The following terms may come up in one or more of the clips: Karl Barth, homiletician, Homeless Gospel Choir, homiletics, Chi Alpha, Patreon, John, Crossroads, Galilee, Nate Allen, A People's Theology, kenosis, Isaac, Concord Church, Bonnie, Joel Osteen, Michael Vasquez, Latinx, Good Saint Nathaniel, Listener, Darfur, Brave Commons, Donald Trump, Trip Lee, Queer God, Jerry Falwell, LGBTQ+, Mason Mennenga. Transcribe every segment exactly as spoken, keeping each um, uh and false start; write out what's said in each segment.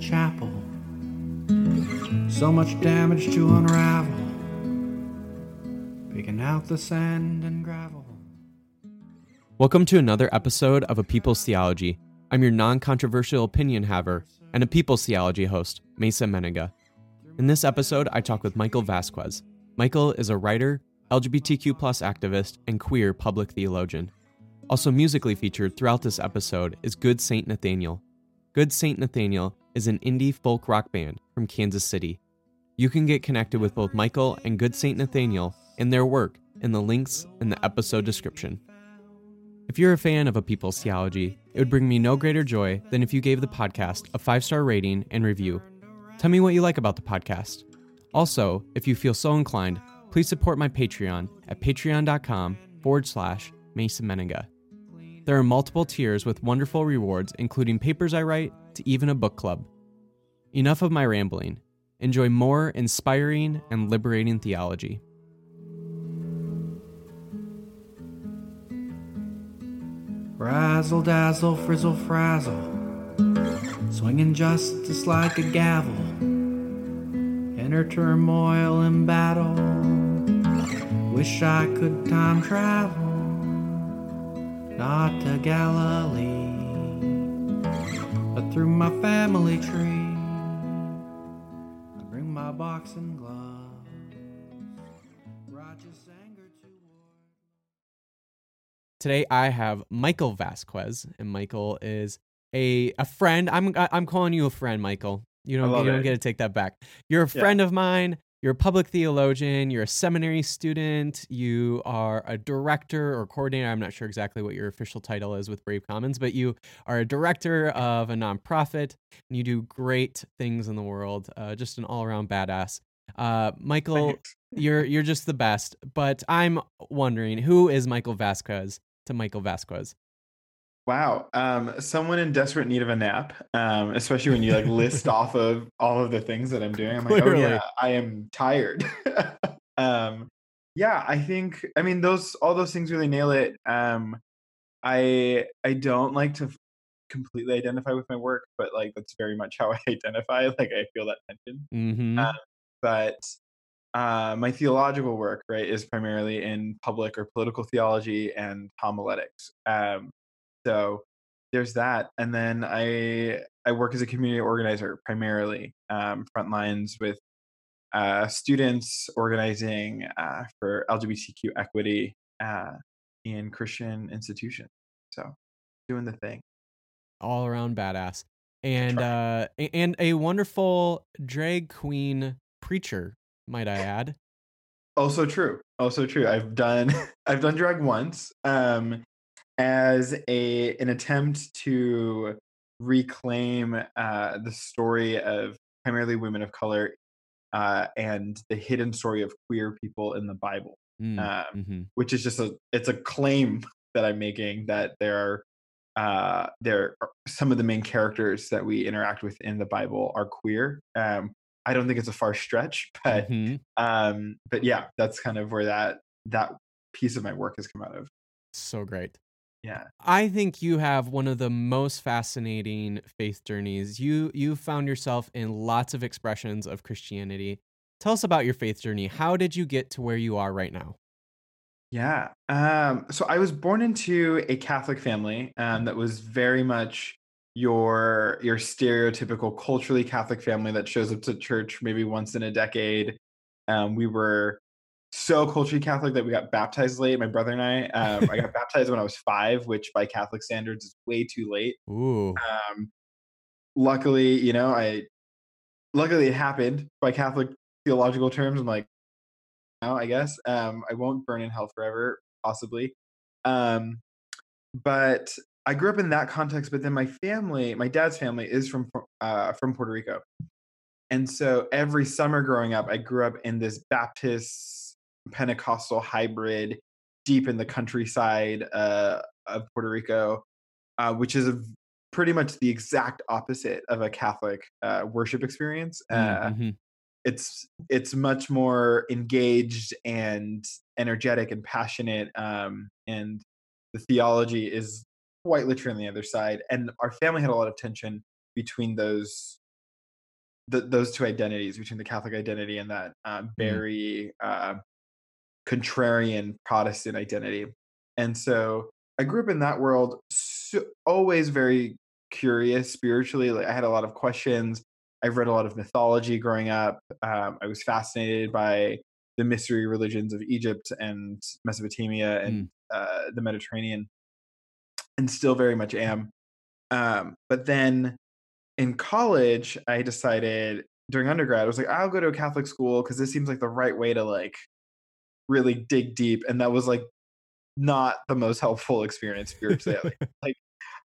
Chapel, so much damage to unravel, picking out the sand and gravel. Welcome to another episode of A People's Theology. I'm your non-controversial opinion haver and A People's Theology host, Mason Mennenga. In this episode, I talk with Michael Vasquez. Michael is a writer, L G B T Q plus activist, and queer public theologian. Also musically featured throughout this episode is Good Saint Nathaniel. Good Saint Nathaniel is an indie folk rock band from Kansas City. You can get connected with both Michael and Good Saint Nathaniel and their work in the links in the episode description. If you're a fan of A People's Theology, it would bring me no greater joy than if you gave the podcast a five-star rating and review. Tell me what you like about the podcast. Also, if you feel so inclined, please support my Patreon at patreon.com forward slash Mason Mennenga. There are multiple tiers with wonderful rewards, including papers I write to even a book club. Enough of my rambling. Enjoy more inspiring and liberating theology. Razzle dazzle, frizzle frazzle, swinging justice like a gavel, inner turmoil and battle, wish I could time travel. Not to Galilee, but through my family tree, I bring my box and gloves. Today I have Michael Vasquez, and Michael is a a friend. I'm I'm calling you a friend, Michael. You don't you it. don't get to take that back. You're a friend yeah. of mine. You're a public theologian, you're a seminary student, you are a director or coordinator, I'm not sure exactly what your official title is with Brave Commons, but you are a director of a nonprofit, and you do great things in the world, uh, just an all-around badass. Uh, Michael, you're you're just the best, but I'm wondering, who is Michael Vasquez to Michael Vasquez? Wow. Um, someone in desperate need of a nap, um, especially when you like list off of all of the things that I'm doing. I'm like, Clearly. oh yeah, I am tired. um, yeah, I think, I mean, those, all those things really nail it. Um, I, I don't like to completely identify with my work, but like, that's very much how I identify. Like I feel that tension, mm-hmm. um, but, uh, my theological work, right, is primarily in public or political theology and homiletics. Um, So there's that. And then I I work as a community organizer, primarily um, front lines with uh, students organizing uh, for L G B T Q equity uh, in Christian institutions. So doing the thing. All around badass. And uh, and a wonderful drag queen preacher, might I add. Also true. Also true. I've done I've done drag once. Um as a an attempt to reclaim uh, the story of primarily women of color uh, and the hidden story of queer people in the Bible, mm, um, mm-hmm. which is just a it's a claim that I'm making that there are uh, there are some of the main characters that we interact with in the Bible are queer. Um, I don't think it's a far stretch, but mm-hmm. um, but yeah, that's kind of where that that piece of my work has come out of. So great. Yeah, I think you have one of the most fascinating faith journeys. You you found yourself in lots of expressions of Christianity. Tell us about your faith journey. How did you get to where you are right now? Yeah, um, so I was born into a Catholic family um, that was very much your your stereotypical culturally Catholic family that shows up to church maybe once in a decade. Um, we were so culturally Catholic that we got baptized late. My brother and I, um, I got baptized when I was five, which by Catholic standards is way too late. Ooh. Um, luckily, you know, I, luckily it happened by Catholic theological terms. I'm like, no, I guess, um, I won't burn in hell forever, possibly. Um, but I grew up in that context, but then my family, my dad's family is from, uh, from Puerto Rico. And so every summer growing up, I grew up in this Baptist Pentecostal hybrid deep in the countryside uh, of Puerto Rico, uh, which is a, pretty much the exact opposite of a Catholic uh, worship experience. Uh, mm-hmm. It's it's much more engaged and energetic and passionate. Um, and the theology is quite literally on the other side. And our family had a lot of tension between those The, those two identities, between the Catholic identity and that uh, very uh, contrarian Protestant identity. And so I grew up in that world, so, always very curious spiritually. Like, I had a lot of questions. I've read a lot of mythology growing up. Um, I was fascinated by the mystery religions of Egypt and Mesopotamia and mm. uh, the Mediterranean, and still very much am. Um, but then in college, I decided during undergrad, I was like, I'll go to a Catholic school because this seems like the right way to like really dig deep. And that was like not the most helpful experience spiritually. like, like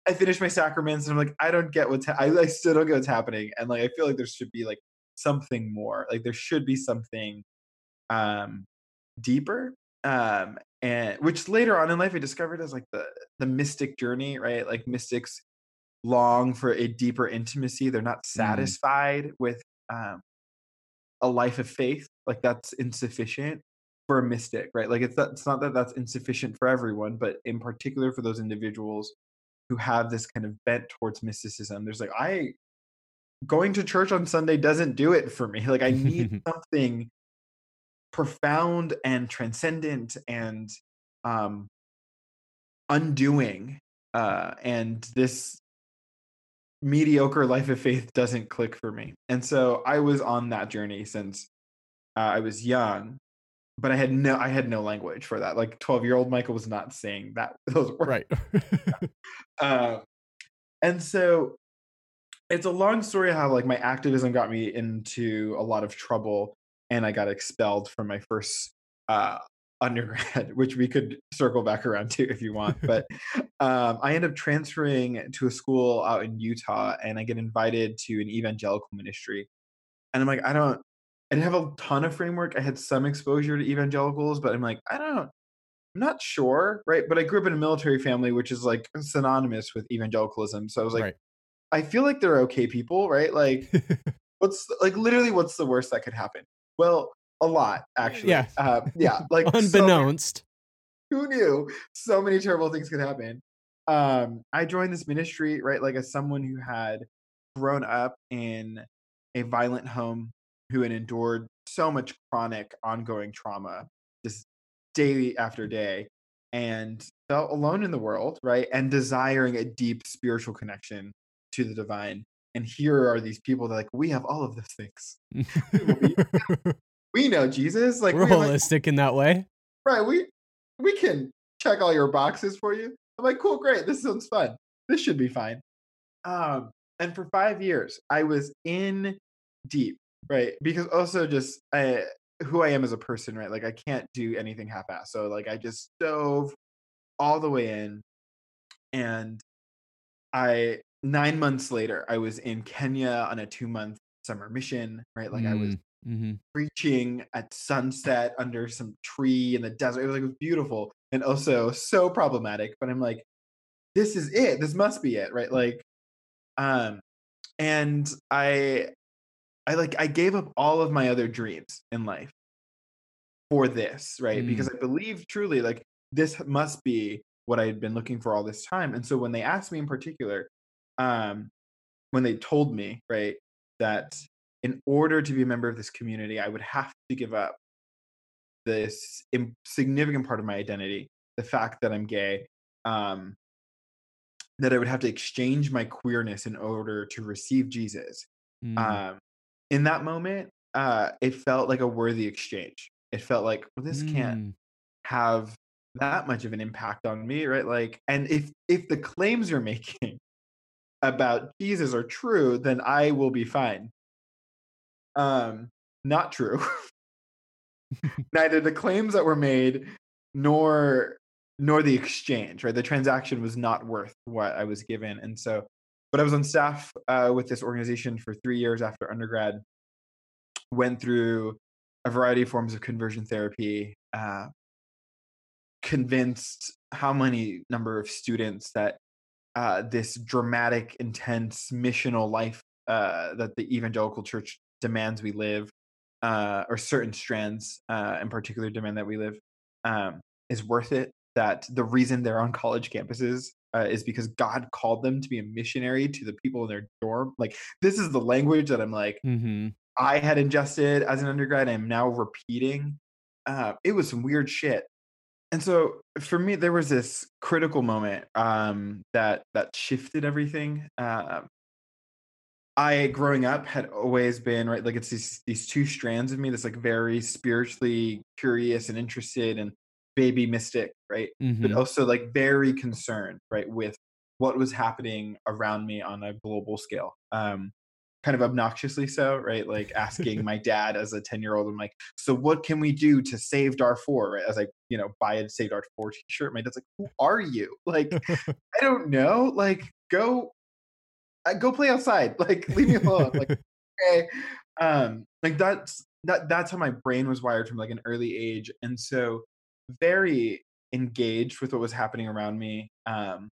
I finished my sacraments and I'm like, I don't get what's ha- I, I still don't get what's happening. And like, I feel like there should be like something more. Like there should be something um, deeper. Um, and which later on in life I discovered as like the the mystic journey, right? Like mystics long for a deeper intimacy. They're not satisfied mm. with um, a life of faith. Like that's insufficient for a mystic, right? Like it's not, it's not that that's insufficient for everyone, but in particular for those individuals who have this kind of bent towards mysticism. There's like, I going to church on Sunday doesn't do it for me. Like I need something profound and transcendent and um, undoing. Uh, and this mediocre life of faith doesn't click for me. And so I was on that journey since uh, I was young, but I had no, I had no language for that. Like twelve year old Michael was not saying that those words. Right. uh, and so it's a long story how like my activism got me into a lot of trouble and I got expelled from my first uh, undergrad, which we could circle back around to if you want. But um, I end up transferring to a school out in Utah and I get invited to an evangelical ministry. And I'm like, I don't, I didn't have a ton of framework. I had some exposure to evangelicals, but I'm like, I don't, I'm not sure. Right. But I grew up in a military family, which is like synonymous with evangelicalism. So I was like, right. I feel like they're okay people, right? Like what's like, literally what's the worst that could happen? Well, a lot, actually. Yeah. Uh, yeah. Like unbeknownst. So many, who knew? So many terrible things could happen. Um, I joined this ministry, right? Like as someone who had grown up in a violent home, who had endured so much chronic ongoing trauma just day after day and felt alone in the world, right? And desiring a deep spiritual connection to the divine. And here are these people that are like, we have all of those things. We know Jesus. Like we're, we're holistic like, in that way. Right. We we can check all your boxes for you. I'm like, cool, great. This sounds fun. This should be fine. Um, and for five years, I was in deep, right? Because also just I, who I am as a person, right? Like I can't do anything half-assed. So like I just dove all the way in. And I nine months later, I was in Kenya on a two-month summer mission, right? Like mm. I was Mm-hmm. preaching at sunset under some tree in the desert. It was like it was beautiful and also so problematic. But I'm like, this is it. This must be it, right? Like, um, and I, I like I gave up all of my other dreams in life for this, right? Mm. Because I believe truly, like this must be what I had been looking for all this time. And so when they asked me in particular, um, when they told me, right, that in order to be a member of this community, I would have to give up this significant part of my identity, the fact that I'm gay, um, that I would have to exchange my queerness in order to receive Jesus. Mm. Um, in that moment, uh, it felt like a worthy exchange. it felt like, well, this mm. can't have that much of an impact on me, right? Like, and if if the claims you're making about Jesus are true, then I will be fine. Um, not true. Neither the claims that were made, nor nor the exchange, right? The transaction was not worth what I was given. And so, but I was on staff uh, with this organization for three years after undergrad, went through a variety of forms of conversion therapy, uh, convinced how many number of students that uh, this dramatic, intense, missional life uh, that the evangelical church demands we live, uh, or certain strands uh, in particular demand that we live, um, is worth it. That the reason they're on college campuses uh, is because God called them to be a missionary to the people in their dorm. Like, this is the language that I'm like, mm-hmm. I had ingested as an undergrad. I'm now repeating. Uh, it was some weird shit. And so for me, there was this critical moment um, that, that shifted everything. Uh, I, growing up, had always been, right, like it's these, these two strands of me that's like very spiritually curious and interested and baby mystic, right? Mm-hmm. But also like very concerned, right, with what was happening around me on a global scale. Um, kind of obnoxiously so, right? Like asking my dad as a ten-year-old, I'm like, so what can we do to save Darfur? Right? As I, you know, buy a Save Darfur t-shirt, my dad's like, who are you? Like, I don't know. Like, go, uh, go play outside. Like, leave me alone. Like, okay. Um, like that's, that, that's how my brain was wired from like an early age. And so very engaged with what was happening around me. Um,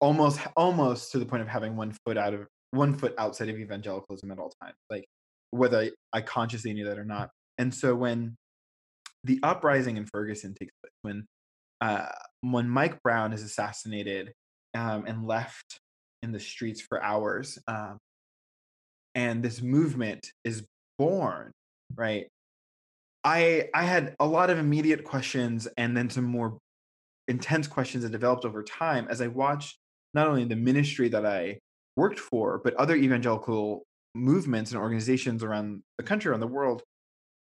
almost, almost to the point of having one foot out of, one foot outside of evangelicalism at all times, like whether I, I consciously knew that or not. And so when the uprising in Ferguson takes place, when uh, when Mike Brown is assassinated um, and left in the streets for hours, um, and this movement is born, right? I I had a lot of immediate questions and then some more intense questions that developed over time as I watched not only the ministry that I worked for, but other evangelical movements and organizations around the country, around the world,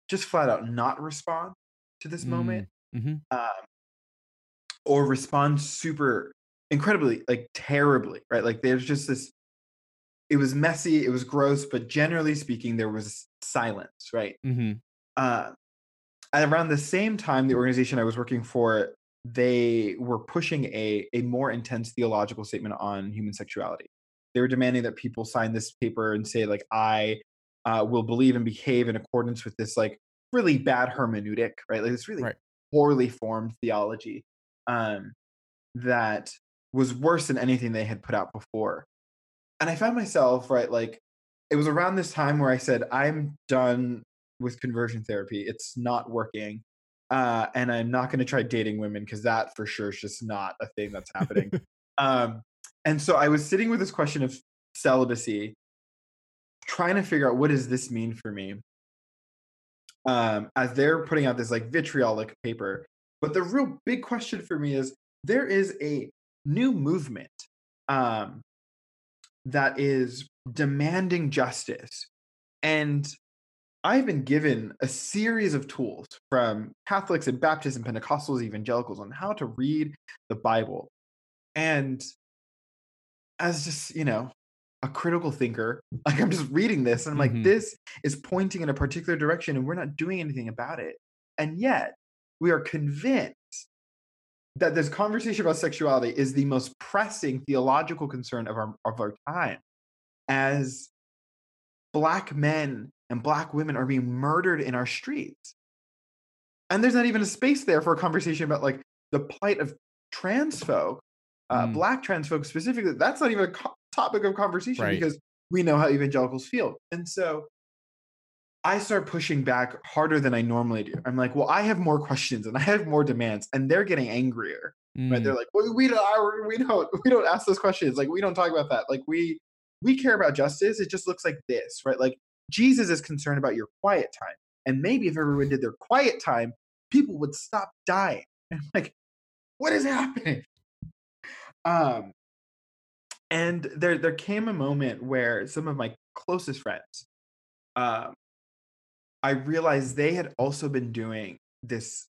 just flat out not respond to this mm. moment, mm-hmm. um, or respond super incredibly, like terribly, right? Like there's just this, it was messy, it was gross, but generally speaking, there was silence, right? Mm-hmm. Uh, and around the same time, the organization I was working for, they were pushing a, a more intense theological statement on human sexuality. They were demanding that people sign this paper and say, like, I uh, will believe and behave in accordance with this, like, really bad hermeneutic, right? Like, this really right. poorly formed theology um, that was worse than anything they had put out before. And I found myself, right, like, it was around this time where I said, I'm done with conversion therapy. It's not working. Uh, and I'm not going to try dating women because that for sure is just not a thing that's happening. um, And so I was sitting with this question of celibacy, trying to figure out what does this mean for me, um, as they're putting out this like vitriolic paper. But the real big question for me is there is a new movement um, that is demanding justice. And I've been given a series of tools from Catholics and Baptists and Pentecostals, evangelicals on how to read the Bible. And as just, you know, a critical thinker, like I'm just reading this and I'm like, mm-hmm. this is pointing in a particular direction and we're not doing anything about it. And yet we are convinced that this conversation about sexuality is the most pressing theological concern of our, of our time, as Black men and Black women are being murdered in our streets. And there's not even a space there for a conversation about like the plight of trans folk. Uh, mm. Black trans folks specifically, that's not even a co- topic of conversation right. because we know how evangelicals feel. And so I start pushing back harder than I normally do. I'm like, well, I have more questions and I have more demands, and they're getting angrier. Mm. Right? They're like, well, we don't, we don't, we don't ask those questions. Like, we don't talk about that. Like, we we care about justice. It just looks like this, right? Like, Jesus is concerned about your quiet time, and maybe if everyone did their quiet time, people would stop dying. And I'm like, what is happening? Um, and there, there came a moment where some of my closest friends, um, I realized they had also been doing this,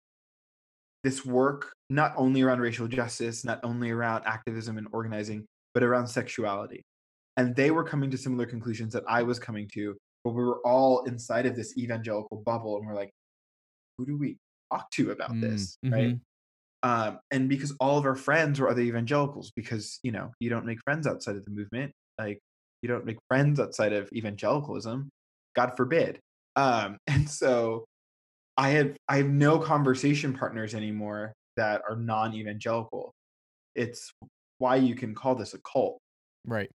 this work, not only around racial justice, not only around activism and organizing, but around sexuality. And they were coming to similar conclusions that I was coming to, but we were all inside of this evangelical bubble. And we're like, who do we talk to about this? Mm-hmm. Right. Um, and because all of our friends were other evangelicals, because, you know, you don't make friends outside of the movement. Like, you don't make friends outside of evangelicalism, God forbid. Um, and so I have, I have no conversation partners anymore that are non-evangelical. It's why you can call this a cult. Right.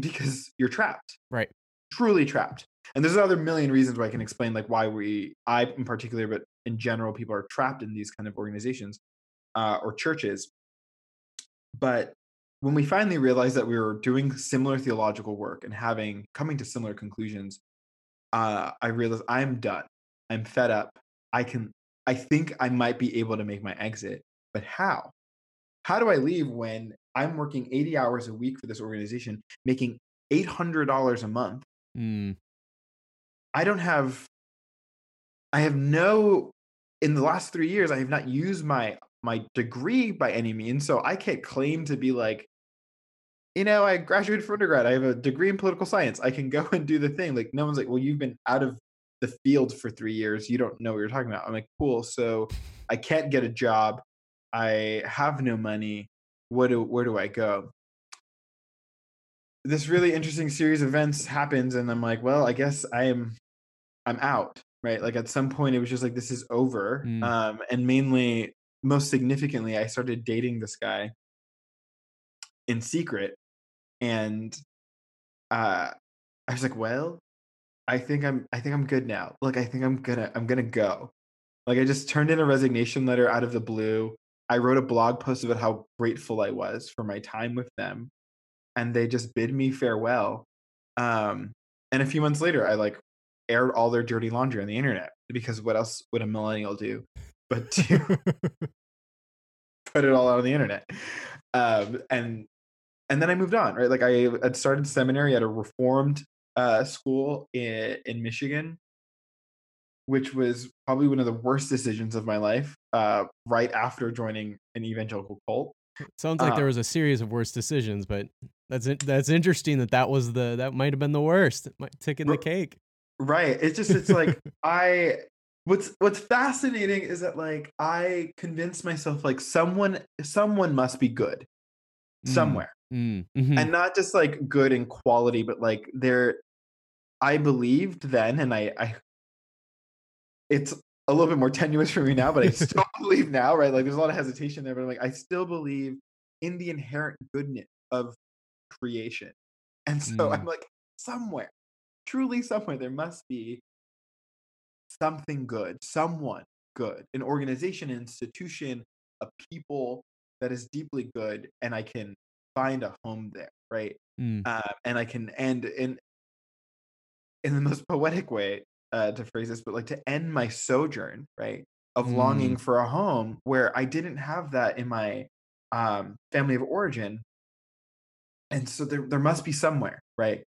Because you're trapped. Right. Truly trapped. And there's another million reasons why I can explain, like, why we, I in particular, but in general, people are trapped in these kind of organizations uh, or churches. But when we finally realized that we were doing similar theological work and having, coming to similar conclusions, uh, I realized I'm done. I'm fed up. I can, I think I might be able to make my exit, but how? How do I leave when I'm working eighty hours a week for this organization, making eight hundred dollars a month? Mm. I don't have, I have no, in the last three years, I have not used my, my degree by any means. So I can't claim to be like, you know, I graduated from undergrad. I have a degree in political science. I can go and do the thing. Like, no one's like, well, you've been out of the field for three years. You don't know what you're talking about. I'm like, cool. So I can't get a job. I have no money. What do, where do I go? This really interesting series of events happens. And I'm like, well, I guess I am, I'm out, right? Like, at some point it was just like, this is over. Mm. Um, and mainly, most significantly, I started dating this guy in secret. And uh, I was like, well, I think I'm, I think I'm good now. Like, I think I'm gonna, I'm gonna go. Like, I just turned in a resignation letter out of the blue. I wrote a blog post about how grateful I was for my time with them, and they just bid me farewell. Um, and a few months later, I like aired all their dirty laundry on the internet, because what else would a millennial do but to put it all out on the internet? Um, and and then I moved on, right? Like, I had started seminary at a reformed uh, school in, in Michigan, which was probably one of the worst decisions of my life, uh, right after joining an evangelical cult. Sounds like uh, there was a series of worst decisions, but that's that's interesting that that was the, that might have been the worst, taking the cake. Right. It's just, it's like, I, what's, what's fascinating is that, like, I convinced myself, like, someone, someone must be good somewhere. Mm, mm-hmm. And not just like good in quality, but like, there, I believed then, and I, I, it's a little bit more tenuous for me now, but I still believe now, right? Like, there's a lot of hesitation there, but I'm like, I still believe in the inherent goodness of creation. And so mm. I'm like, somewhere, truly somewhere, there must be something good, someone good, an organization, an institution, a people that is deeply good, and I can find a home there, right? Mm. Uh, and I can end in, in the most poetic way, Uh, to phrase this, but like, to end my sojourn, right, of mm. longing for a home where I didn't have that in my um, family of origin. And so there, there must be somewhere, right,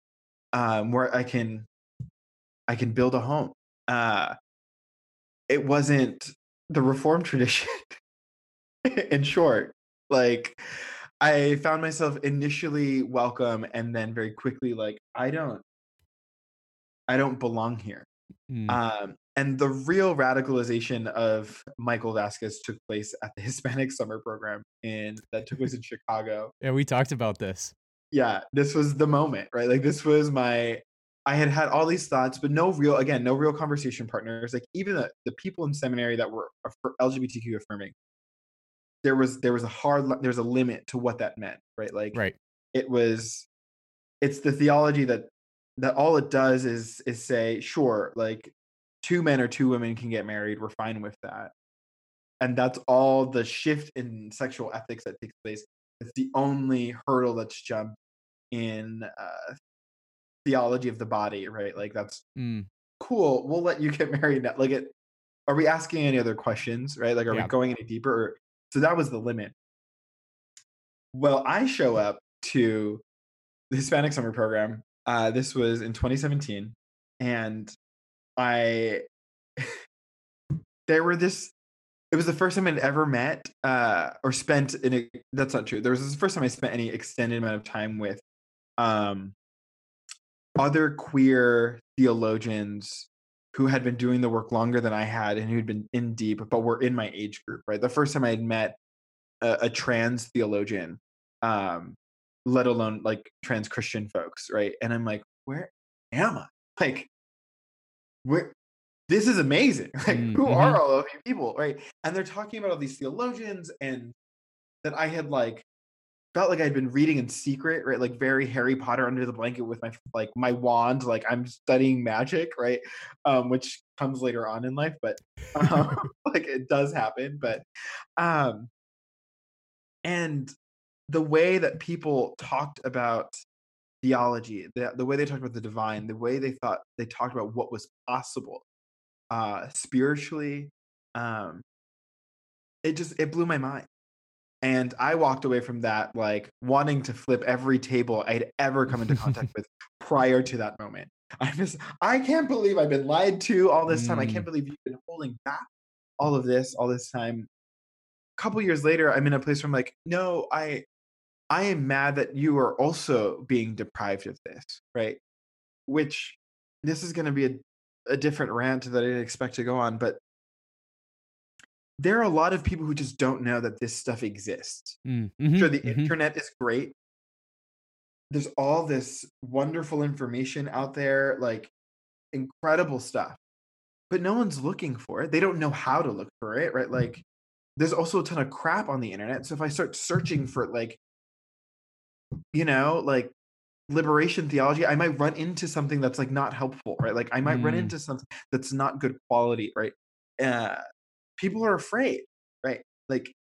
um, where I can, I can build a home. Uh, it wasn't the Reformed tradition. In short, like, I found myself initially welcome, and then very quickly, like, I don't, I don't belong here. Mm. Um, and the real radicalization of Michael Vasquez took place at the Hispanic Summer Program, and that took place in Chicago. Yeah, we talked about this. Yeah, this was the moment, right? Like, this was my, I had had all these thoughts, but no real, again, no real conversation partners. Like, even the, the people in seminary that were L G B T Q affirming, there was, there was a hard, there was a limit to what that meant, right? Like, right. It was, it's the theology that, that all it does is is say, sure, like, two men or two women can get married, we're fine with that. And that's all the shift in sexual ethics that takes place. It's the only hurdle that's jumped in uh, theology of the body, right? Like, that's mm. cool, we'll let you get married now. Like, it, are we asking any other questions, right? Like, are yeah. we going any deeper? Or, so that was the limit. Well, I show up to the Hispanic Summer Program. Uh, this was in twenty seventeen, and I there were this, it was the first time I'd ever met uh, or spent in a, that's not true. There was this first time I spent any extended amount of time with um, other queer theologians who had been doing the work longer than I had and who'd been in deep, but were in my age group, right? The first time I had met a, a trans theologian, um, let alone like trans Christian folks, right? And I'm like, where am I? Like, where, this is amazing. Like, mm-hmm. who are all of you people, right? And they're talking about all these theologians and that I had like, felt like I'd been reading in secret, right? Like very Harry Potter under the blanket with my, like my wand, like I'm studying magic, right? Um, which comes later on in life, but um, like it does happen. But, um, and the way that people talked about theology, the, the way they talked about the divine, the way they thought they talked about what was possible uh, spiritually, um, it just, it blew my mind. And I walked away from that, like wanting to flip every table I'd ever come into contact with prior to that moment. I'm just, I can't believe I've been lied to all this time. Mm. I can't believe you've been holding back all of this, all this time. A couple years later, I'm in a place where I'm like, no, I, I am mad that you are also being deprived of this, right? Which this is going to be a, a different rant that I didn't expect to go on, but there are a lot of people who just don't know that this stuff exists. Mm-hmm, sure, the mm-hmm. internet is great. There's all this wonderful information out there, like incredible stuff, but no one's looking for it. They don't know how to look for it, right? Like there's also a ton of crap on the internet. So if I start searching for like, you know, like liberation theology, I might run into something that's like not helpful, right? Like I might mm. run into something that's not good quality, right? Uh, People are afraid, right? Like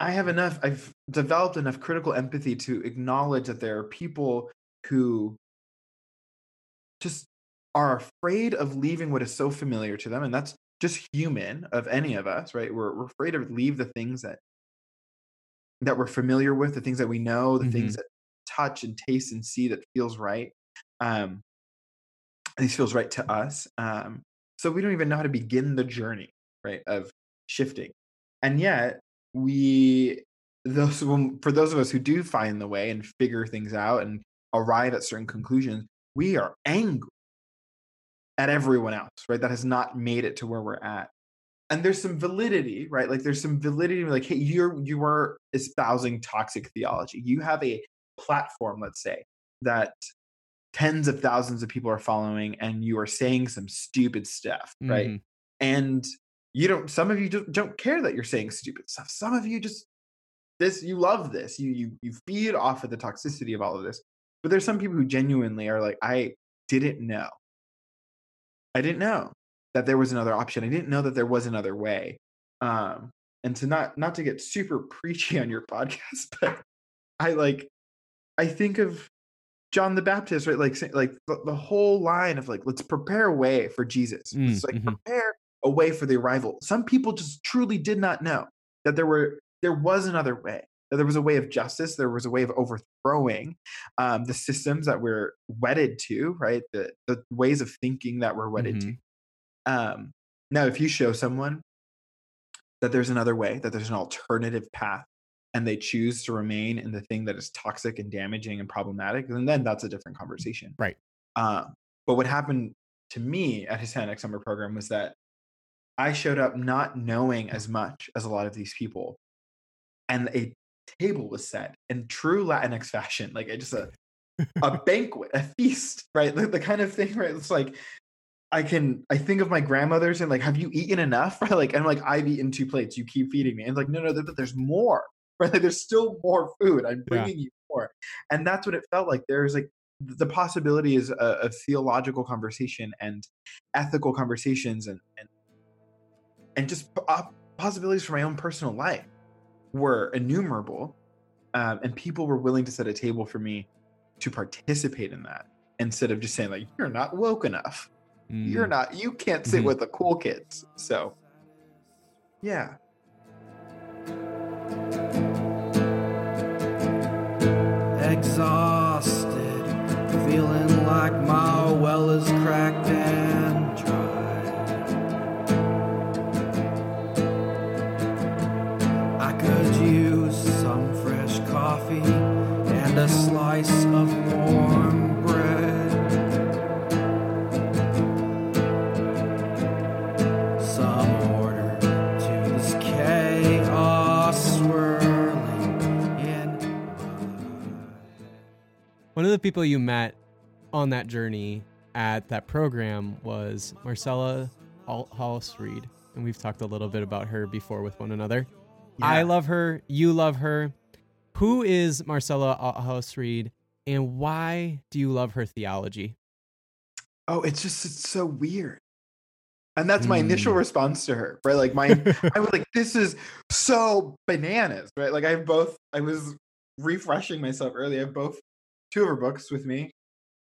I have enough, I've developed enough critical empathy to acknowledge that there are people who just are afraid of leaving what is so familiar to them. And that's just human of any of us, right? We're, we're afraid to leave the things that that we're familiar with, the things that we know, the mm-hmm. things that touch and taste and see that feels right. Um, at least feels right to us. Um, so we don't even know how to begin the journey. Right, of shifting. And yet we those for those of us who do find the way and figure things out and arrive at certain conclusions, we are angry at everyone else, right? That has not made it to where we're at. And there's some validity, right? Like there's some validity, like, hey, you're you are espousing toxic theology. You have a platform, let's say, that tens of thousands of people are following, and you are saying some stupid stuff, right? Mm. And You don't, some of you don't, don't care that you're saying stupid stuff. Some of you just, this, you love this. You, you, you feed off of the toxicity of all of this. But there's some people who genuinely are like, I didn't know. I didn't know that there was another option. I didn't know that there was another way. Um, and to not, not to get super preachy on your podcast, but I like, I think of John the Baptist, right? Like, like the, the whole line of like, let's prepare a way for Jesus. Mm, it's like mm-hmm. prepare a way for the arrival. Some people just truly did not know that there were there was another way, that there was a way of justice, there was a way of overthrowing um, the systems that we're wedded to, right? The the ways of thinking that we're wedded mm-hmm. to. Um, now, if you show someone that there's another way, that there's an alternative path, and they choose to remain in the thing that is toxic and damaging and problematic, then, then that's a different conversation. Right. Uh, but what happened to me at Hispanic Summer Program was that I showed up not knowing as much as a lot of these people, and a table was set in true Latinx fashion, like just a a banquet, a feast, right? The, the kind of thing where it's like I can I think of my grandmothers and like, have you eaten enough? Right? Like, I'm like, I've eaten two plates. You keep feeding me, and like, no, no, but there's more, right? Like, there's still more food. I'm bringing yeah. you more, and that's what it felt like. There's like the possibilities of, of theological conversation and ethical conversations and and. And just possibilities for my own personal life were innumerable. Um, and people were willing to set a table for me to participate in that instead of just saying, like, you're not woke enough. Mm. You're not, you can't sit mm-hmm. with the cool kids. So, yeah. Exhausted, feeling like my well is cracked and dry. and a slice of warm bread. Some order to this chaos swirling in. One of the people you met on that journey at that program was Marcella Althaus-Reid, and we've talked a little bit about her before with one another. Yeah. I love her. You love her. Who is Marcella Althaus-Reid, and why do you love her theology? Oh, it's just it's so weird. And that's my mm. initial response to her, right? Like my, I was like, this is so bananas, right? Like I have both, I was refreshing myself earlier. I have both, two of her books with me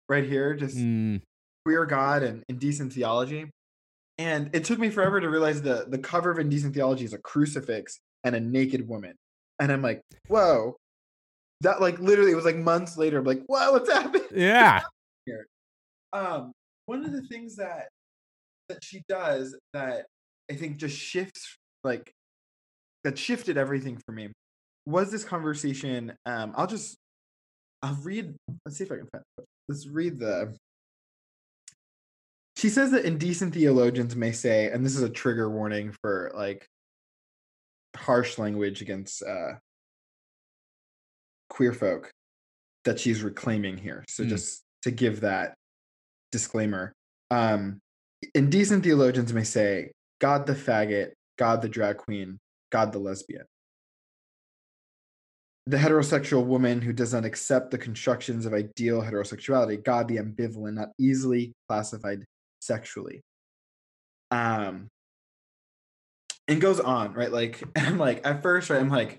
right here, just mm. Queer God and Indecent Theology. And it took me forever to realize the, the cover of Indecent Theology is a crucifix and a naked woman. And I'm like, whoa. That like literally it was like months later. I'm like, whoa, what's happening? Yeah. What's happening um, one of the things that that she does that I think just shifts, like that shifted everything for me, was this conversation. Um, I'll just I'll read. Let's see if I can find it. Let's read the. She says that indecent theologians may say, and this is a trigger warning for like harsh language against uh queer folk, that she's reclaiming here, so mm. just to give that disclaimer, um indecent theologians may say God the faggot, God the drag queen, God the lesbian. The heterosexual woman who does not accept the constructions of ideal heterosexuality, God the ambivalent, not easily classified sexually, um and goes on, right? Like, I'm like, at first, right, I'm like,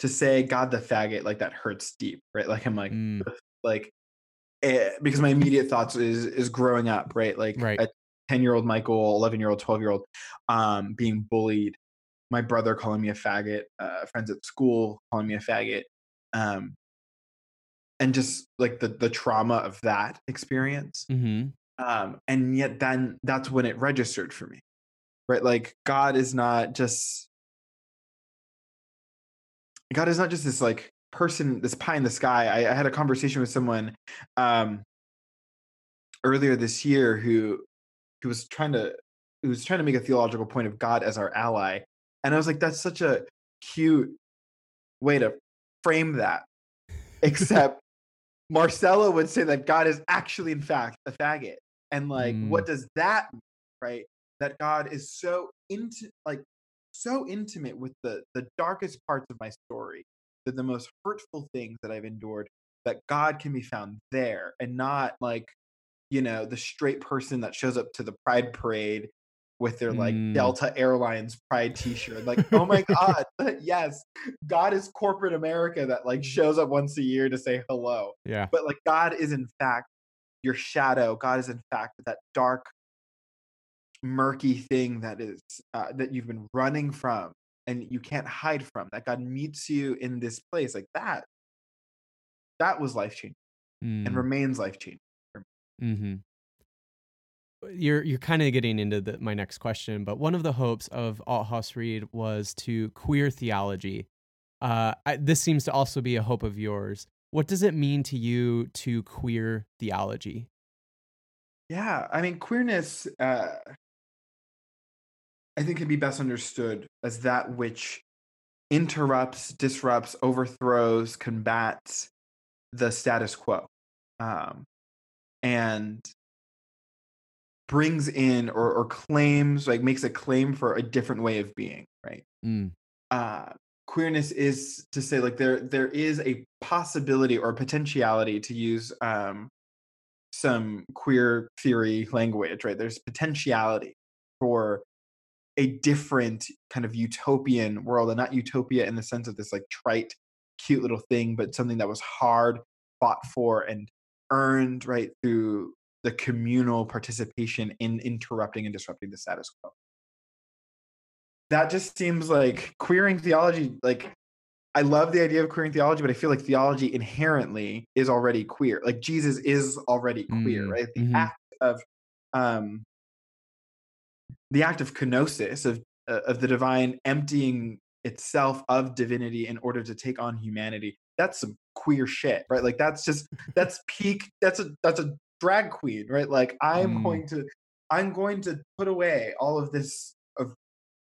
to say God the faggot, like that hurts deep, right? Like, I'm like, mm. like, eh, because my immediate thoughts is is growing up, right? Like, right. A ten-year-old Michael, eleven-year-old, twelve-year-old, um, being bullied, my brother calling me a faggot, uh, friends at school calling me a faggot, um, and just like the the trauma of that experience, mm-hmm. um, and yet then that's when it registered for me. Right, like God is not just God is not just this like person, this pie in the sky. I, I had a conversation with someone um, earlier this year who who was trying to who was trying to make a theological point of God as our ally, and I was like, that's such a cute way to frame that. Except Marcella would say that God is actually, in fact, a faggot, and like, mm. what does that mean, right? That God is so into like so intimate with the, the darkest parts of my story, that the most hurtful things that I've endured, that God can be found there, and not like, you know, the straight person that shows up to the pride parade with their like mm. Delta Airlines pride t-shirt. Like, oh my God, yes, God is corporate America that like shows up once a year to say hello. Yeah. But like God is in fact your shadow. God is in fact that dark, murky thing that is uh, that you've been running from and you can't hide from, that God meets you in this place. Like that that was life-changing mm. and remains life-changing for me. Mm-hmm. You're you're kind of getting into the, my next question, but one of the hopes of Althaus-Reid was to queer theology. Uh, I, this seems to also be a hope of yours. What does it mean to you to queer theology? Yeah, I mean, queerness uh I think it can be best understood as that which interrupts, disrupts, overthrows, combats the status quo, um, and brings in or, or claims, like makes a claim for a different way of being, right? Mm. Uh, queerness is to say like there there is a possibility or potentiality, to use um, some queer theory language, right? There's potentiality for a different kind of utopian world, and not utopia in the sense of this like trite, cute little thing, but something that was hard fought for and earned, right, through the communal participation in interrupting and disrupting the status quo. That just seems like queering theology. Like, I love the idea of queering theology, but I feel like theology inherently is already queer. Like Jesus is already queer, mm-hmm. right? The mm-hmm. act of, um, the act of kenosis, of uh, of the divine emptying itself of divinity in order to take on humanity, that's some queer shit, right? Like that's just, that's peak. That's a, that's a drag queen, right? Like I'm mm. going to, I'm going to put away all of this of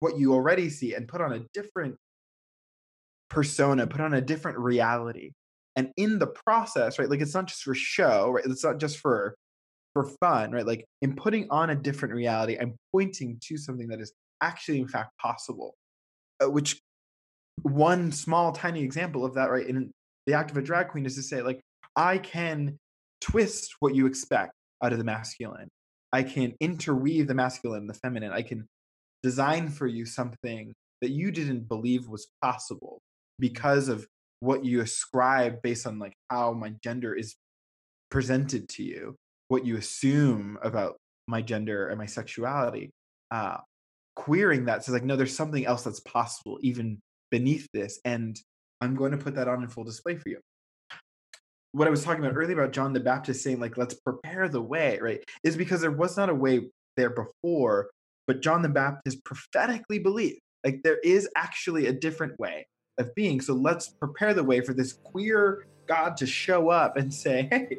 what you already see and put on a different persona, put on a different reality. And in the process, right? Like it's not just for show, right? It's not just for, for fun, right? Like in putting on a different reality, I'm pointing to something that is actually in fact possible, uh, which one small tiny example of that, right? In the act of a drag queen is to say like, I can twist what you expect out of the masculine. I can interweave the masculine and the feminine. I can design for you something that you didn't believe was possible because of what you ascribe based on like how my gender is presented to you, what you assume about my gender and my sexuality. Uh, queering that says like, no, there's something else that's possible even beneath this. And I'm going to put that on in full display for you. What I was talking about earlier about John the Baptist saying like, let's prepare the way, right? Is because there was not a way there before, but John the Baptist prophetically believed like there is actually a different way of being. So let's prepare the way for this queer God to show up and say, hey,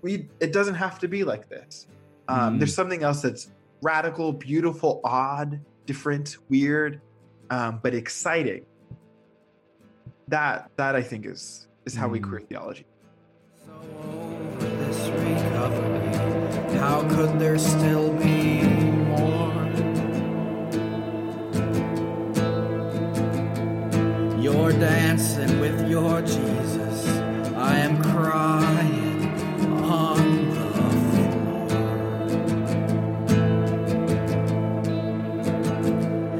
we, it doesn't have to be like this. Um, mm. There's something else that's radical, beautiful, odd, different, weird, um, but exciting. That, that I think is, is how mm. we queer theology. So over this recovery, how could there still be more? You're dancing with your Jesus. I am crying on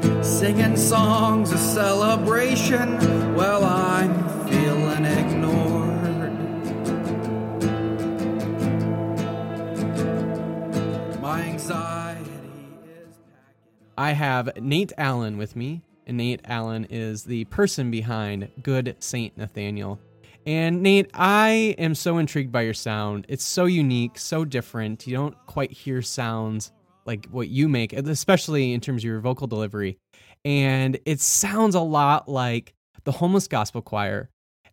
the floor. Singing songs of celebration while I'm feeling ignored. My anxiety is packing. I have Nate Allen with me. Nate Allen is the person behind Good Saint Nathaniel. And Nate, I am so intrigued by your sound. It's so unique, so different. You don't quite hear sounds like what you make, especially in terms of your vocal delivery. And it sounds a lot like the Homeless Gospel Choir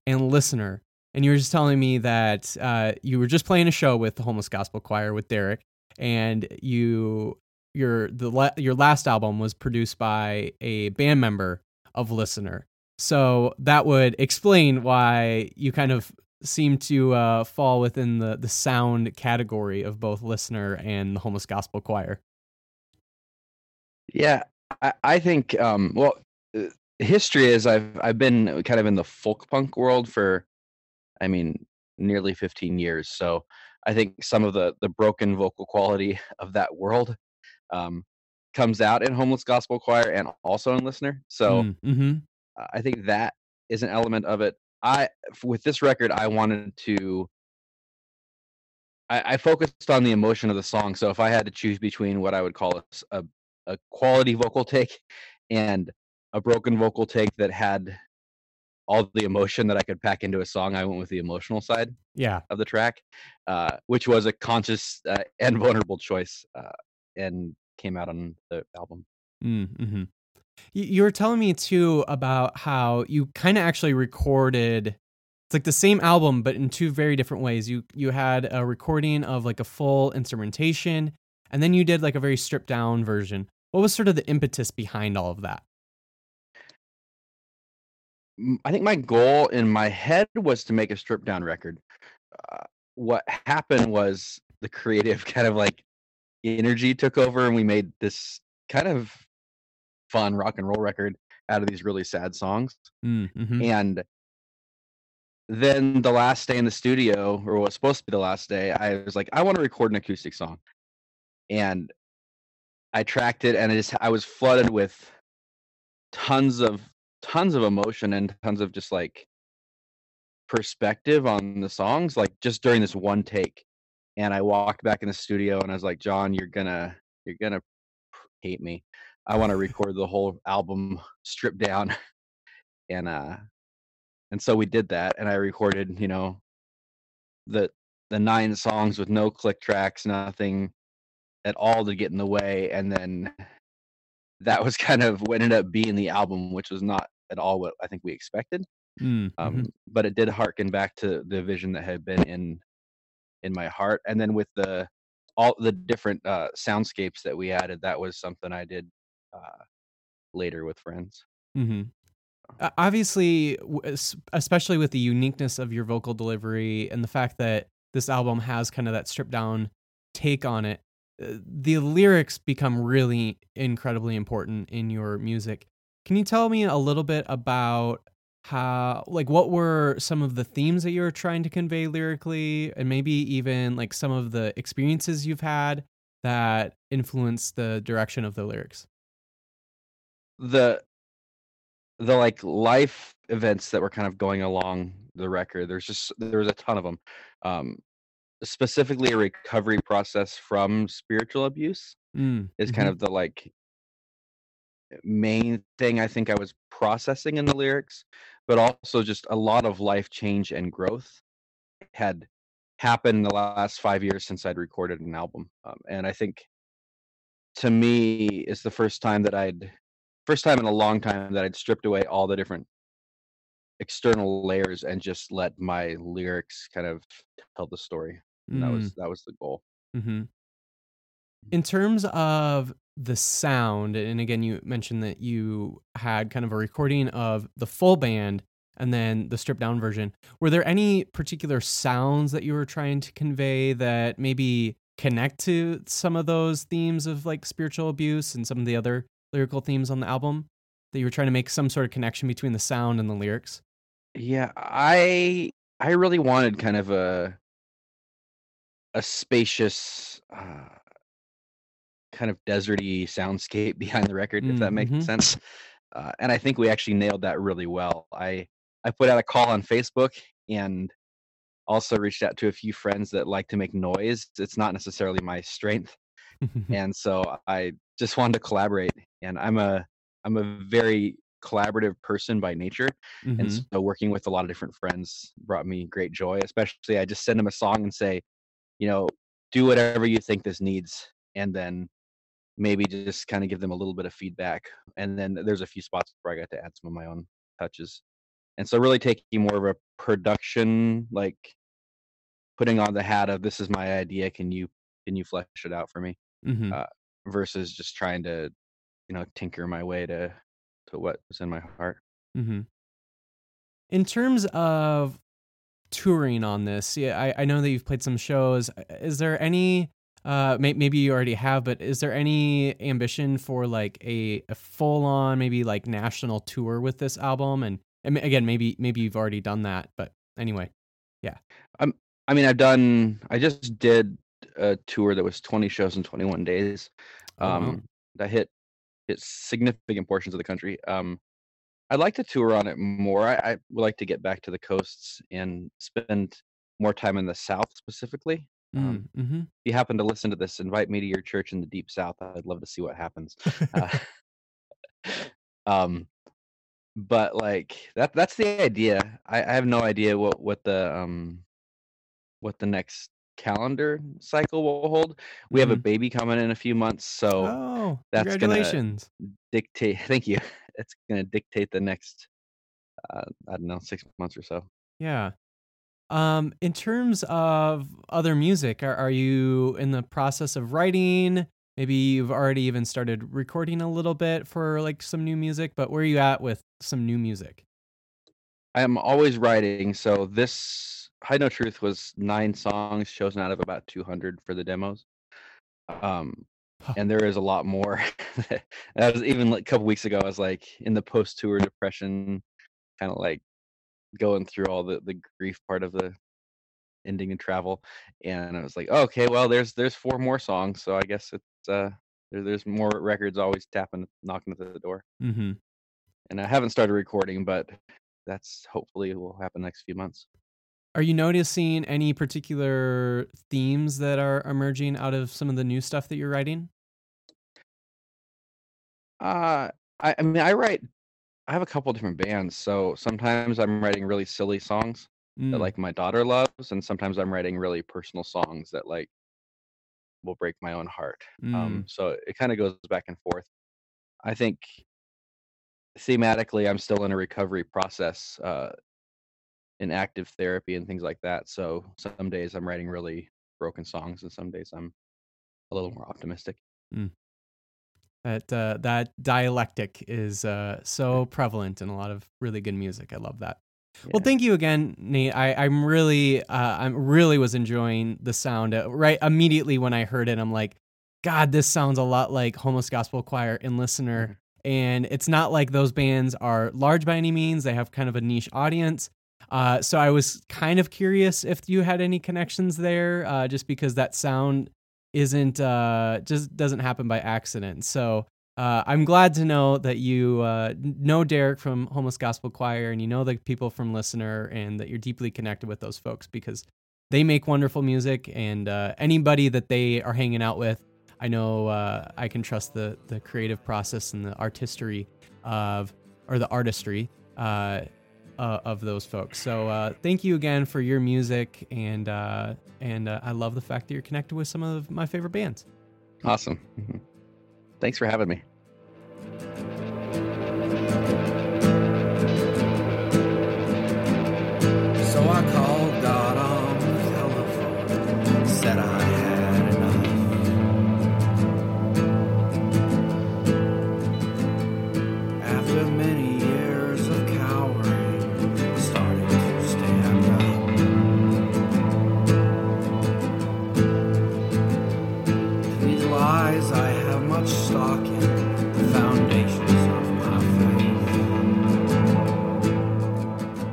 and Listener. And you were just telling me that uh, you were just playing a show with the Homeless Gospel Choir with Derek, and you... Your the la- your last album was produced by a band member of Listener, so that would explain why you kind of seem to uh, fall within the the sound category of both Listener and the Homeless Gospel Choir. Yeah, I, I think um, well, history is I've I've been kind of in the folk punk world for, I mean, nearly fifteen years. So I think some of the the broken vocal quality of that world um comes out in Homeless Gospel Choir and also in Listener. So mm-hmm. uh, I think that is an element of it. I with this record I wanted to I, I focused on the emotion of the song. So if I had to choose between what I would call a, a, a quality vocal take and a broken vocal take that had all the emotion that I could pack into a song, I went with the emotional side yeah. of the track, uh, which was a conscious uh, and vulnerable choice. Uh, and came out on the album. Mm-hmm. You were telling me too about how you kind of actually recorded, it's like the same album, but in two very different ways. You you had a recording of like a full instrumentation, and then you did like a very stripped down version. What was sort of the impetus behind all of that? I think my goal in my head was to make a stripped down record. Uh, what happened was the creative kind of like, energy took over, and we made this kind of fun rock and roll record out of these really sad songs. Mm-hmm. And then the last day in the studio, or what was supposed to be the last day, I was like, I want to record an acoustic song. And I tracked it, and I just I was flooded with tons of tons of emotion and tons of just like perspective on the songs, like just during this one take. And I walked back in the studio and I was like, John, you're gonna, you're gonna hate me. I want to record the whole album stripped down. And, uh, and so we did that. And I recorded, you know, the, the nine songs with no click tracks, nothing at all to get in the way. And then that was kind of what ended up being the album, which was not at all what I think we expected. Mm-hmm. Um, but it did harken back to the vision that had been in in my heart. And then with the all the different uh, soundscapes that we added, that was something I did uh, later with friends. Mm-hmm. Obviously, especially with the uniqueness of your vocal delivery and the fact that this album has kind of that stripped down take on it, the lyrics become really incredibly important in your music. Can you tell me a little bit about how, like, what were some of the themes that you were trying to convey lyrically, and maybe even like some of the experiences you've had that influenced the direction of the lyrics? The the like life events that were kind of going along the record. There's just, there was a ton of them. Um, specifically a recovery process from spiritual abuse mm. is kind mm-hmm. of the like main thing I think I was processing in the lyrics, but also just a lot of life change and growth had happened in the last five years since I'd recorded an album. Um, and I think to me it's the first time that I'd First time in a long time that I'd stripped away all the different external layers and just let my lyrics kind of tell the story. Mm. That was that was the goal. Mm-hmm. In terms of the sound, and again, you mentioned that you had kind of a recording of the full band and then the stripped down version. Were there any particular sounds that you were trying to convey that maybe connect to some of those themes of like spiritual abuse and some of the other lyrical themes on the album, that you were trying to make some sort of connection between the sound and the lyrics? Yeah, I I really wanted kind of a a spacious uh, kind of deserty soundscape behind the record, if mm-hmm. that makes sense. Uh, and I think we actually nailed that really well. I I put out a call on Facebook and also reached out to a few friends that like to make noise. It's not necessarily my strength. And so I just wanted to collaborate, and I'm a I'm a very collaborative person by nature, mm-hmm. and so working with a lot of different friends brought me great joy. Especially, I just send them a song and say, you know, do whatever you think this needs, and then maybe just kind of give them a little bit of feedback. And then there's a few spots where I got to add some of my own touches, and so really taking more of a production, like putting on the hat of this is my idea. Can you can you flesh it out for me? Mm-hmm. Uh, versus just trying to, you know, tinker my way to, to what was in my heart. Mm-hmm. In terms of touring on this, yeah, I, I know that you've played some shows. Is there any, uh, may, maybe you already have, but is there any ambition for like a, a full on, maybe like national tour with this album? And, and again, maybe, maybe you've already done that, but anyway, yeah. Um, I mean, I've done, I just did a tour that was twenty shows in twenty-one days. Um, oh, wow. That hit hit significant portions of the country. Um, I'd like to tour on it more. I, I would like to get back to the coasts and spend more time in the South specifically. Um, mm-hmm. If you happen to listen to this, invite me to your church in the Deep South. I'd love to see what happens. uh, um, but like that that's the idea. I, I have no idea what what the um what the next calendar cycle will hold. We have mm-hmm. a baby coming in a few months, so oh, that's congratulations. Gonna dictate. Thank you. It's gonna dictate the next, uh, I don't know, six months or so. Yeah. Um, in terms of other music, are, are you in the process of writing? Maybe you've already even started recording a little bit for like some new music. But where are you at with some new music? I am always writing. So this. Hide No Truth was nine songs chosen out of about two hundred for the demos. Um, and there is a lot more. That was even like a couple weeks ago. I was like in the post-tour depression, kind of like going through all the, the grief part of the ending and travel. And I was like, oh, okay, well, there's there's four more songs. So I guess it's uh, there, there's more records always tapping, knocking at the door. Mm-hmm. And I haven't started recording, but that's hopefully will happen next few months. Are you noticing any particular themes that are emerging out of some of the new stuff that you're writing? Uh, I, I mean, I write, I have a couple different bands. So sometimes I'm writing really silly songs mm. that like my daughter loves. And sometimes I'm writing really personal songs that like will break my own heart. Mm. Um, so it kind of goes back and forth. I think thematically, I'm still in a recovery process. Uh, in active therapy and things like that. So some days I'm writing really broken songs, and some days I'm a little more optimistic. Mm. That uh, that dialectic is uh, so prevalent in a lot of really good music. I love that. Yeah. Well, thank you again, Nate. I, I'm really, uh, I'm really was enjoying the sound. Uh, right immediately when I heard it, I'm like, God, this sounds a lot like Homeless Gospel Choir and Listener. And it's not like those bands are large by any means. They have kind of a niche audience. Uh, so I was kind of curious if you had any connections there, uh, just because that sound isn't uh, just doesn't happen by accident. So uh, I'm glad to know that you uh, know Derek from Homeless Gospel Choir, and you know the people from Listener, and that you're deeply connected with those folks because they make wonderful music, and uh, anybody that they are hanging out with, I know uh, I can trust the the creative process and the artistry of or the artistry uh, uh, of those folks. So uh, thank you again for your music, and uh, and uh, I love the fact that you're connected with some of my favorite bands. Awesome. Mm-hmm. Thanks for having me. So I called God on the telephone, said I had enough. After many years of cowering, I started to stand up. These lies I have much stock in the foundations of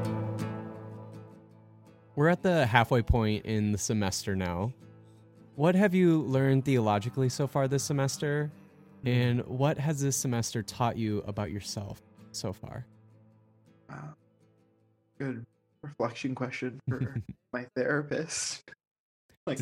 my faith. We're at the halfway point in the semester now. What have you learned theologically so far this semester? And what has this semester taught you about yourself so far? Uh, good reflection question for my therapist. Like,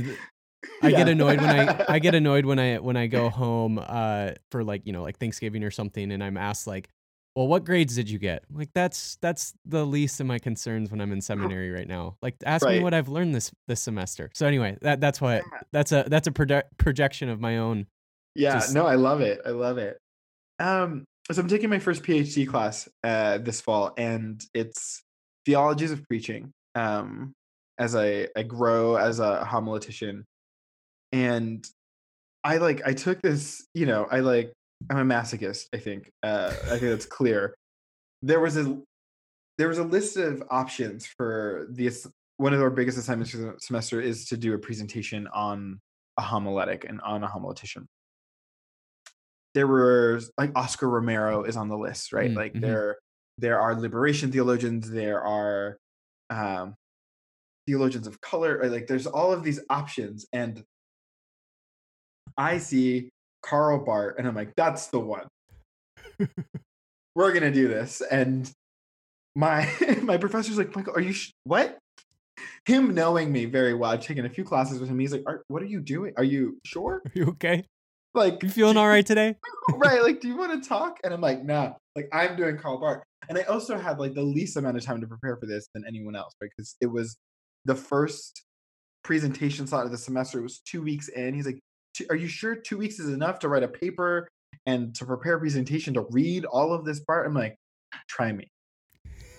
I yeah. get annoyed when I, I get annoyed when I when I go home uh, for like, you know, like Thanksgiving or something, and I'm asked like, well, what grades did you get? Like that's that's the least of my concerns when I'm in seminary right now. Like ask right. me what I've learned this this semester. So anyway, that that's why yeah. that's a that's a proje- projection of my own. Yeah, just... no, I love it. I love it. Um, so I'm taking my first P H D class uh, this fall, and it's theologies of preaching. Um, as I I grow as a homiletician. And I like, I took this, you know, I like, I'm a masochist, I think. Uh, I think that's clear. There was a, there was a list of options for this. One of our biggest assignments for the semester is to do a presentation on a homiletic and on a homiletician. There were like Oscar Romero is on the list, right? Mm-hmm. Like there, there are liberation theologians. There are um, theologians of color. Or, like there's all of these options, and I see Karl Barth, and I'm like, that's the one. We're going to do this. And my my professor's like, Michael, are you, sh- what? Him knowing me very well, I've taken a few classes with him. He's like, are, what are you doing? Are you sure? Are you okay? Like, you feeling all right today? Right. Like, do you want to talk? And I'm like, no. Like, I'm doing Karl Barth. And I also had like the least amount of time to prepare for this than anyone else, right? Because it was the first presentation slot of the semester. It was two weeks in. He's like, are you sure two weeks is enough to write a paper and to prepare a presentation, to read all of this part? I'm like, try me.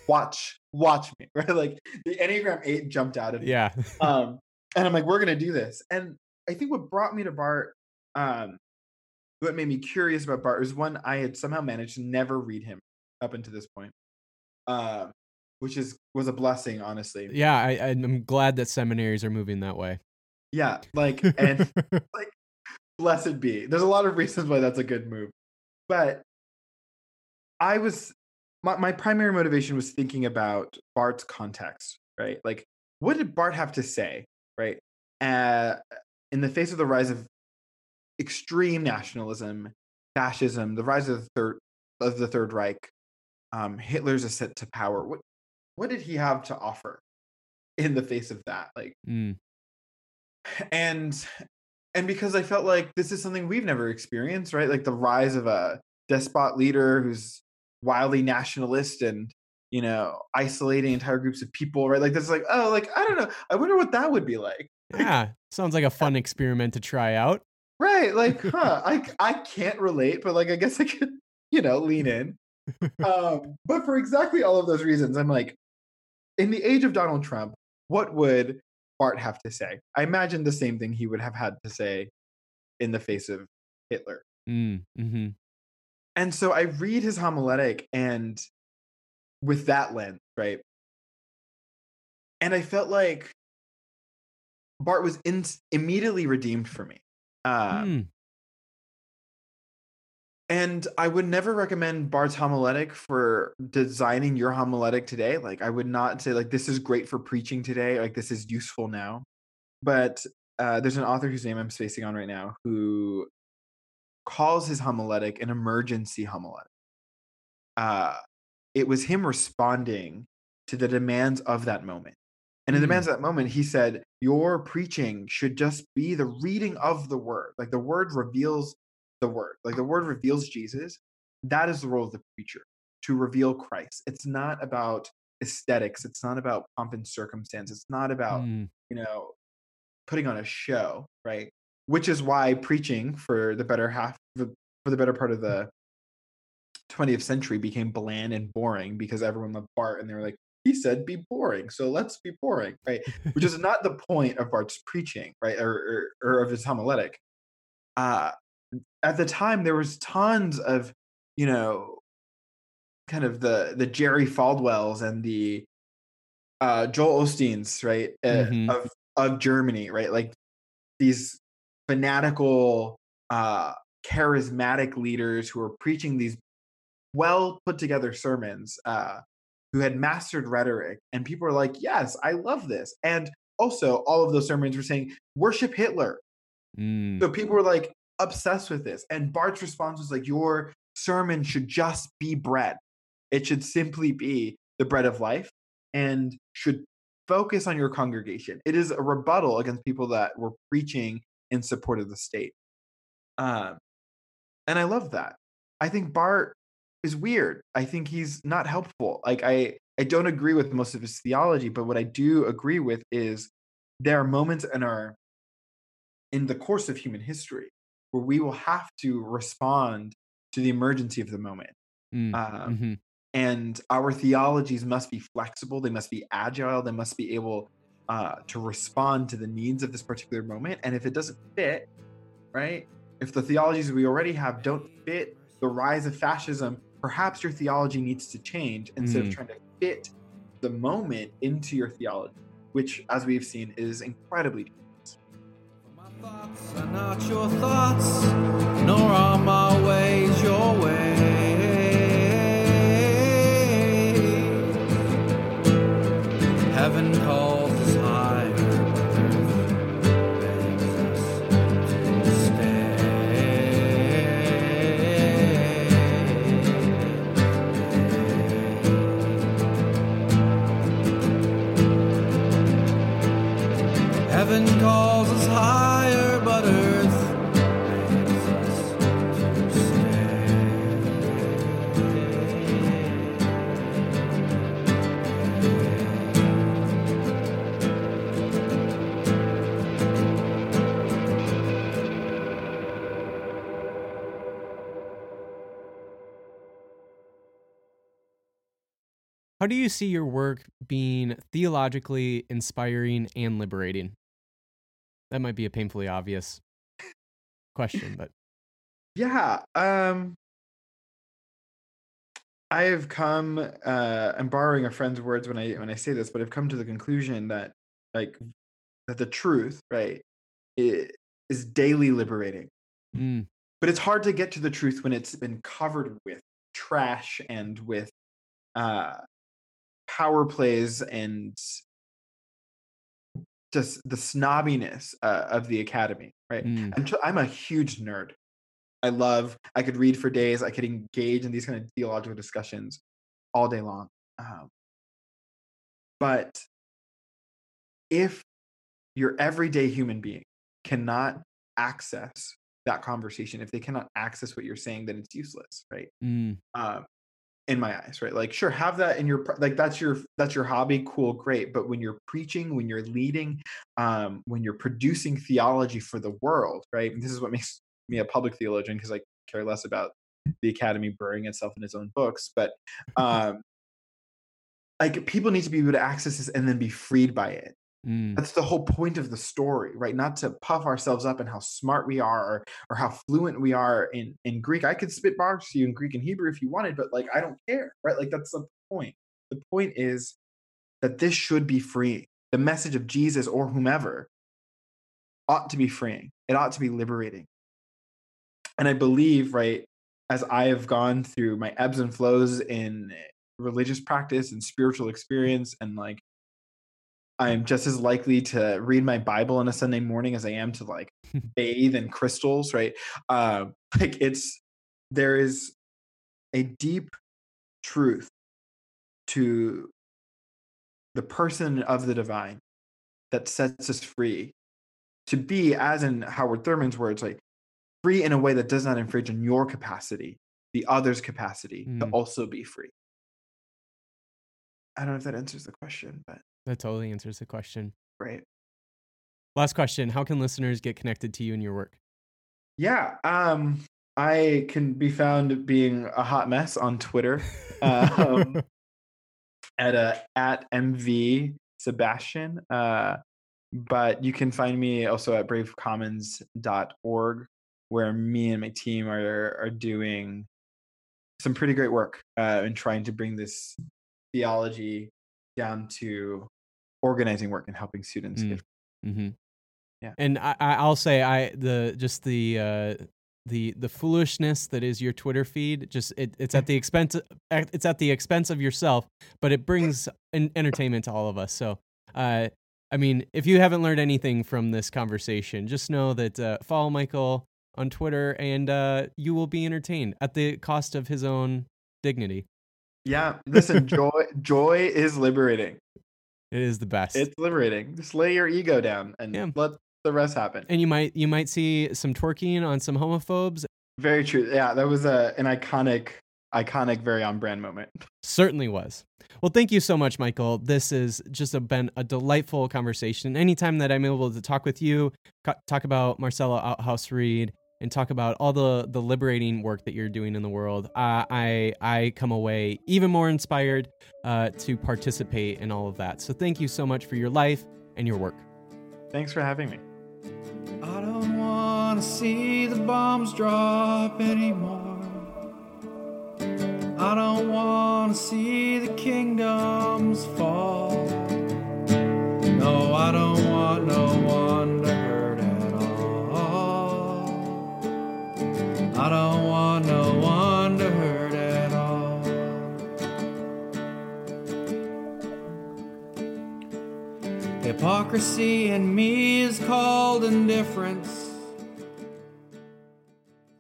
Watch, watch me. Right? Like the Enneagram eight jumped out of me. Yeah. um, and I'm like, we're going to do this. And I think what brought me to Barth, um, what made me curious about Barth was one, I had somehow managed to never read him up until this point, uh, which is was a blessing, honestly. Yeah, I, I'm glad that seminaries are moving that way. Yeah, like, and like, blessed be. There's a lot of reasons why that's a good move. But I was, my, my primary motivation was thinking about Barth's context, right? Like, what did Barth have to say, right? Uh, in the face of the rise of extreme nationalism, fascism, the rise of the Third, of the Third Reich, um, Hitler's ascent to power, what, what did he have to offer in the face of that? Like, mm. And, and because I felt like this is something we've never experienced, right? Like the rise of a despot leader who's wildly nationalist and, you know, isolating entire groups of people, right? Like that's like, oh, like, I don't know. I wonder what that would be like. Yeah. Sounds like a fun experiment to try out. Right. Like, huh, I, I can't relate, but like, I guess I could, you know, lean in. Um, but for exactly all of those reasons, I'm like, in the age of Donald Trump, what would Bart have to say? I imagine the same thing he would have had to say in the face of Hitler. Mm, mm-hmm. And so I read his homiletic and with that lens, right? And I felt like Bart was in, immediately redeemed for me. Um, mm. And I would never recommend Bart's homiletic for designing your homiletic today. Like, I would not say, like, this is great for preaching today. Like, this is useful now. But uh, there's an author whose name I'm spacing on right now who calls his homiletic an emergency homiletic. Uh, it was him responding to the demands of that moment. And in the demands of that moment, he said, your preaching should just be the reading of the word. Like, the word reveals the word. Like, the word reveals Jesus. That is the role of the preacher, to reveal Christ. It's not about aesthetics. It's not about pomp and circumstance. It's not about, mm. you know, putting on a show, right? Which is why preaching for the better half, for the better part of the twentieth century became bland and boring because everyone loved Bart and they were like, he said, be boring. So let's be boring, right? Which is not the point of Bart's preaching, right? Or, or, or of his homiletic. Uh, at the time, there was tons of, you know, kind of the, the Jerry Falwells and the uh, Joel Osteens, right? Uh, mm-hmm. Of, of Germany, right? Like these fanatical, uh, charismatic leaders who were preaching these well put together sermons, uh, who had mastered rhetoric, and people were like, yes, I love this. And also all of those sermons were saying, worship Hitler. Mm. So people were like obsessed with this. And Bart's response was like, your sermon should just be bread. It should simply be the bread of life and should focus on your congregation. It is a rebuttal against people that were preaching in support of the state. Um, and I love that. I think Bart is weird. I think he's not helpful. Like I, I don't agree with most of his theology, but what I do agree with is there are moments in our, in the course of human history where we will have to respond to the emergency of the moment. Mm, um, mm-hmm. And our theologies must be flexible. They must be agile. They must be able uh, to respond to the needs of this particular moment. And if it doesn't fit, right? If the theologies we already have don't fit the rise of fascism, perhaps your theology needs to change instead mm. of trying to fit the moment into your theology, which, as we've seen, is incredibly dangerous. My thoughts are not your thoughts, nor are my ways your ways. Heaven calls us higher, begs us to stay. Heaven calls us higher, but earth begs us to stay. How do you see your work being theologically inspiring and liberating? That might be a painfully obvious question, but yeah, um, I have come. Uh, I'm borrowing a friend's words when I when I say this, but I've come to the conclusion that like that the truth, right, is daily liberating. Mm. But it's hard to get to the truth when it's been covered with trash and with uh, power plays and just the snobbiness uh, of the academy, right? Mm. I'm, t- I'm a huge nerd. I love, I could read for days. I could engage in these kind of theological discussions all day long. Um, but if your everyday human being cannot access that conversation, if they cannot access what you're saying, then it's useless, right? Mm. Um, in my eyes, right? Like, sure, have that in your, like, that's your, that's your hobby. Cool. Great. But when you're preaching, when you're leading, um, when you're producing theology for the world, right? And this is what makes me a public theologian, because I care less about the academy burying itself in its own books. But um, like people need to be able to access this and then be freed by it. Mm. That's the whole point of the story, right? Not to puff ourselves up in how smart we are or, or how fluent we are in, in Greek. I could spit bars to you in Greek and Hebrew if you wanted, but like, I don't care, right? Like, that's the point. The point is that this should be freeing. The message of Jesus or whomever ought to be freeing. It ought to be liberating. And I believe, right, as I have gone through my ebbs and flows in religious practice and spiritual experience, and like, I'm just as likely to read my Bible on a Sunday morning as I am to like bathe in crystals, right? Uh, like it's, there is a deep truth to the person of the divine that sets us free to be, as in Howard Thurman's words, like free in a way that does not infringe on your capacity, the other's capacity mm. to also be free. I don't know if that answers the question, but. That totally answers the question. Right. Last question. How can listeners get connected to you and your work? Yeah. Um, I can be found being a hot mess on Twitter um, at, a, at M V Sebastian. Uh, but you can find me also at brave commons dot org, where me and my team are, are doing some pretty great work uh, in trying to bring this theology down to organizing work and helping students. Mm. Give. Mm-hmm. Yeah. And I, I'll say I, the, just the, uh, the, the foolishness that is your Twitter feed, just, it, it's at the expense, it's at the expense of yourself, but it brings an entertainment to all of us. So, uh, I mean, if you haven't learned anything from this conversation, just know that, uh, follow Michael on Twitter and, uh, you will be entertained at the cost of his own dignity. Yeah, listen, joy joy is liberating. It is the best. It's liberating. Just lay your ego down and yeah. let the rest happen. And you might you might see some twerking on some homophobes. Very true. Yeah, that was a, an iconic, iconic, very on-brand moment. Certainly was. Well, thank you so much, Michael. This has just a, been a delightful conversation. Anytime that I'm able to talk with you, co- talk about Marcella Althaus-Reid, and talk about all the, the liberating work that you're doing in the world, uh, I I come away even more inspired uh, to participate in all of that. So thank you so much for your life and your work. Thanks for having me. I don't want to see the bombs drop anymore. I don't want to see the kingdoms fall. No, I don't want no one to hurt at all. I don't want no one to hurt at all. Hypocrisy in me is called indifference.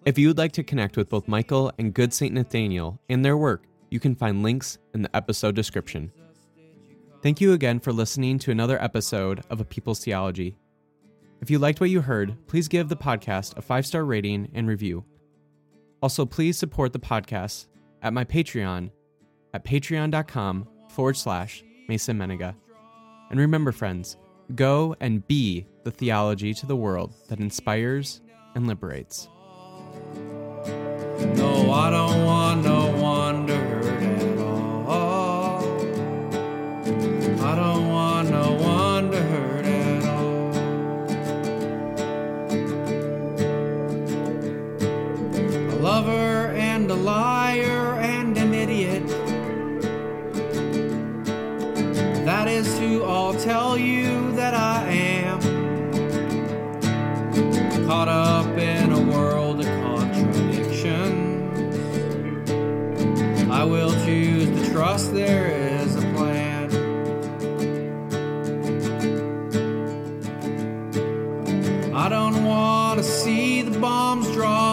If you would like to connect with both Michael and Good Saint Nathaniel and their work, you can find links in the episode description. Thank you again for listening to another episode of A People's Theology. If you liked what you heard, please give the podcast a five-star rating and review. Also, please support the podcast at my Patreon at patreon.com forward slash Mason Mennenga. And remember, friends, go and be the theology to the world that inspires and liberates. No, I don't want no one to hurt at all. I don't want no one to hurt at all. A lover and a liar and an idiot, that is who I'll tell you that I am. Caught up in a world of contradictions, I will choose to trust there is a plan. I don't want to see the bombs drop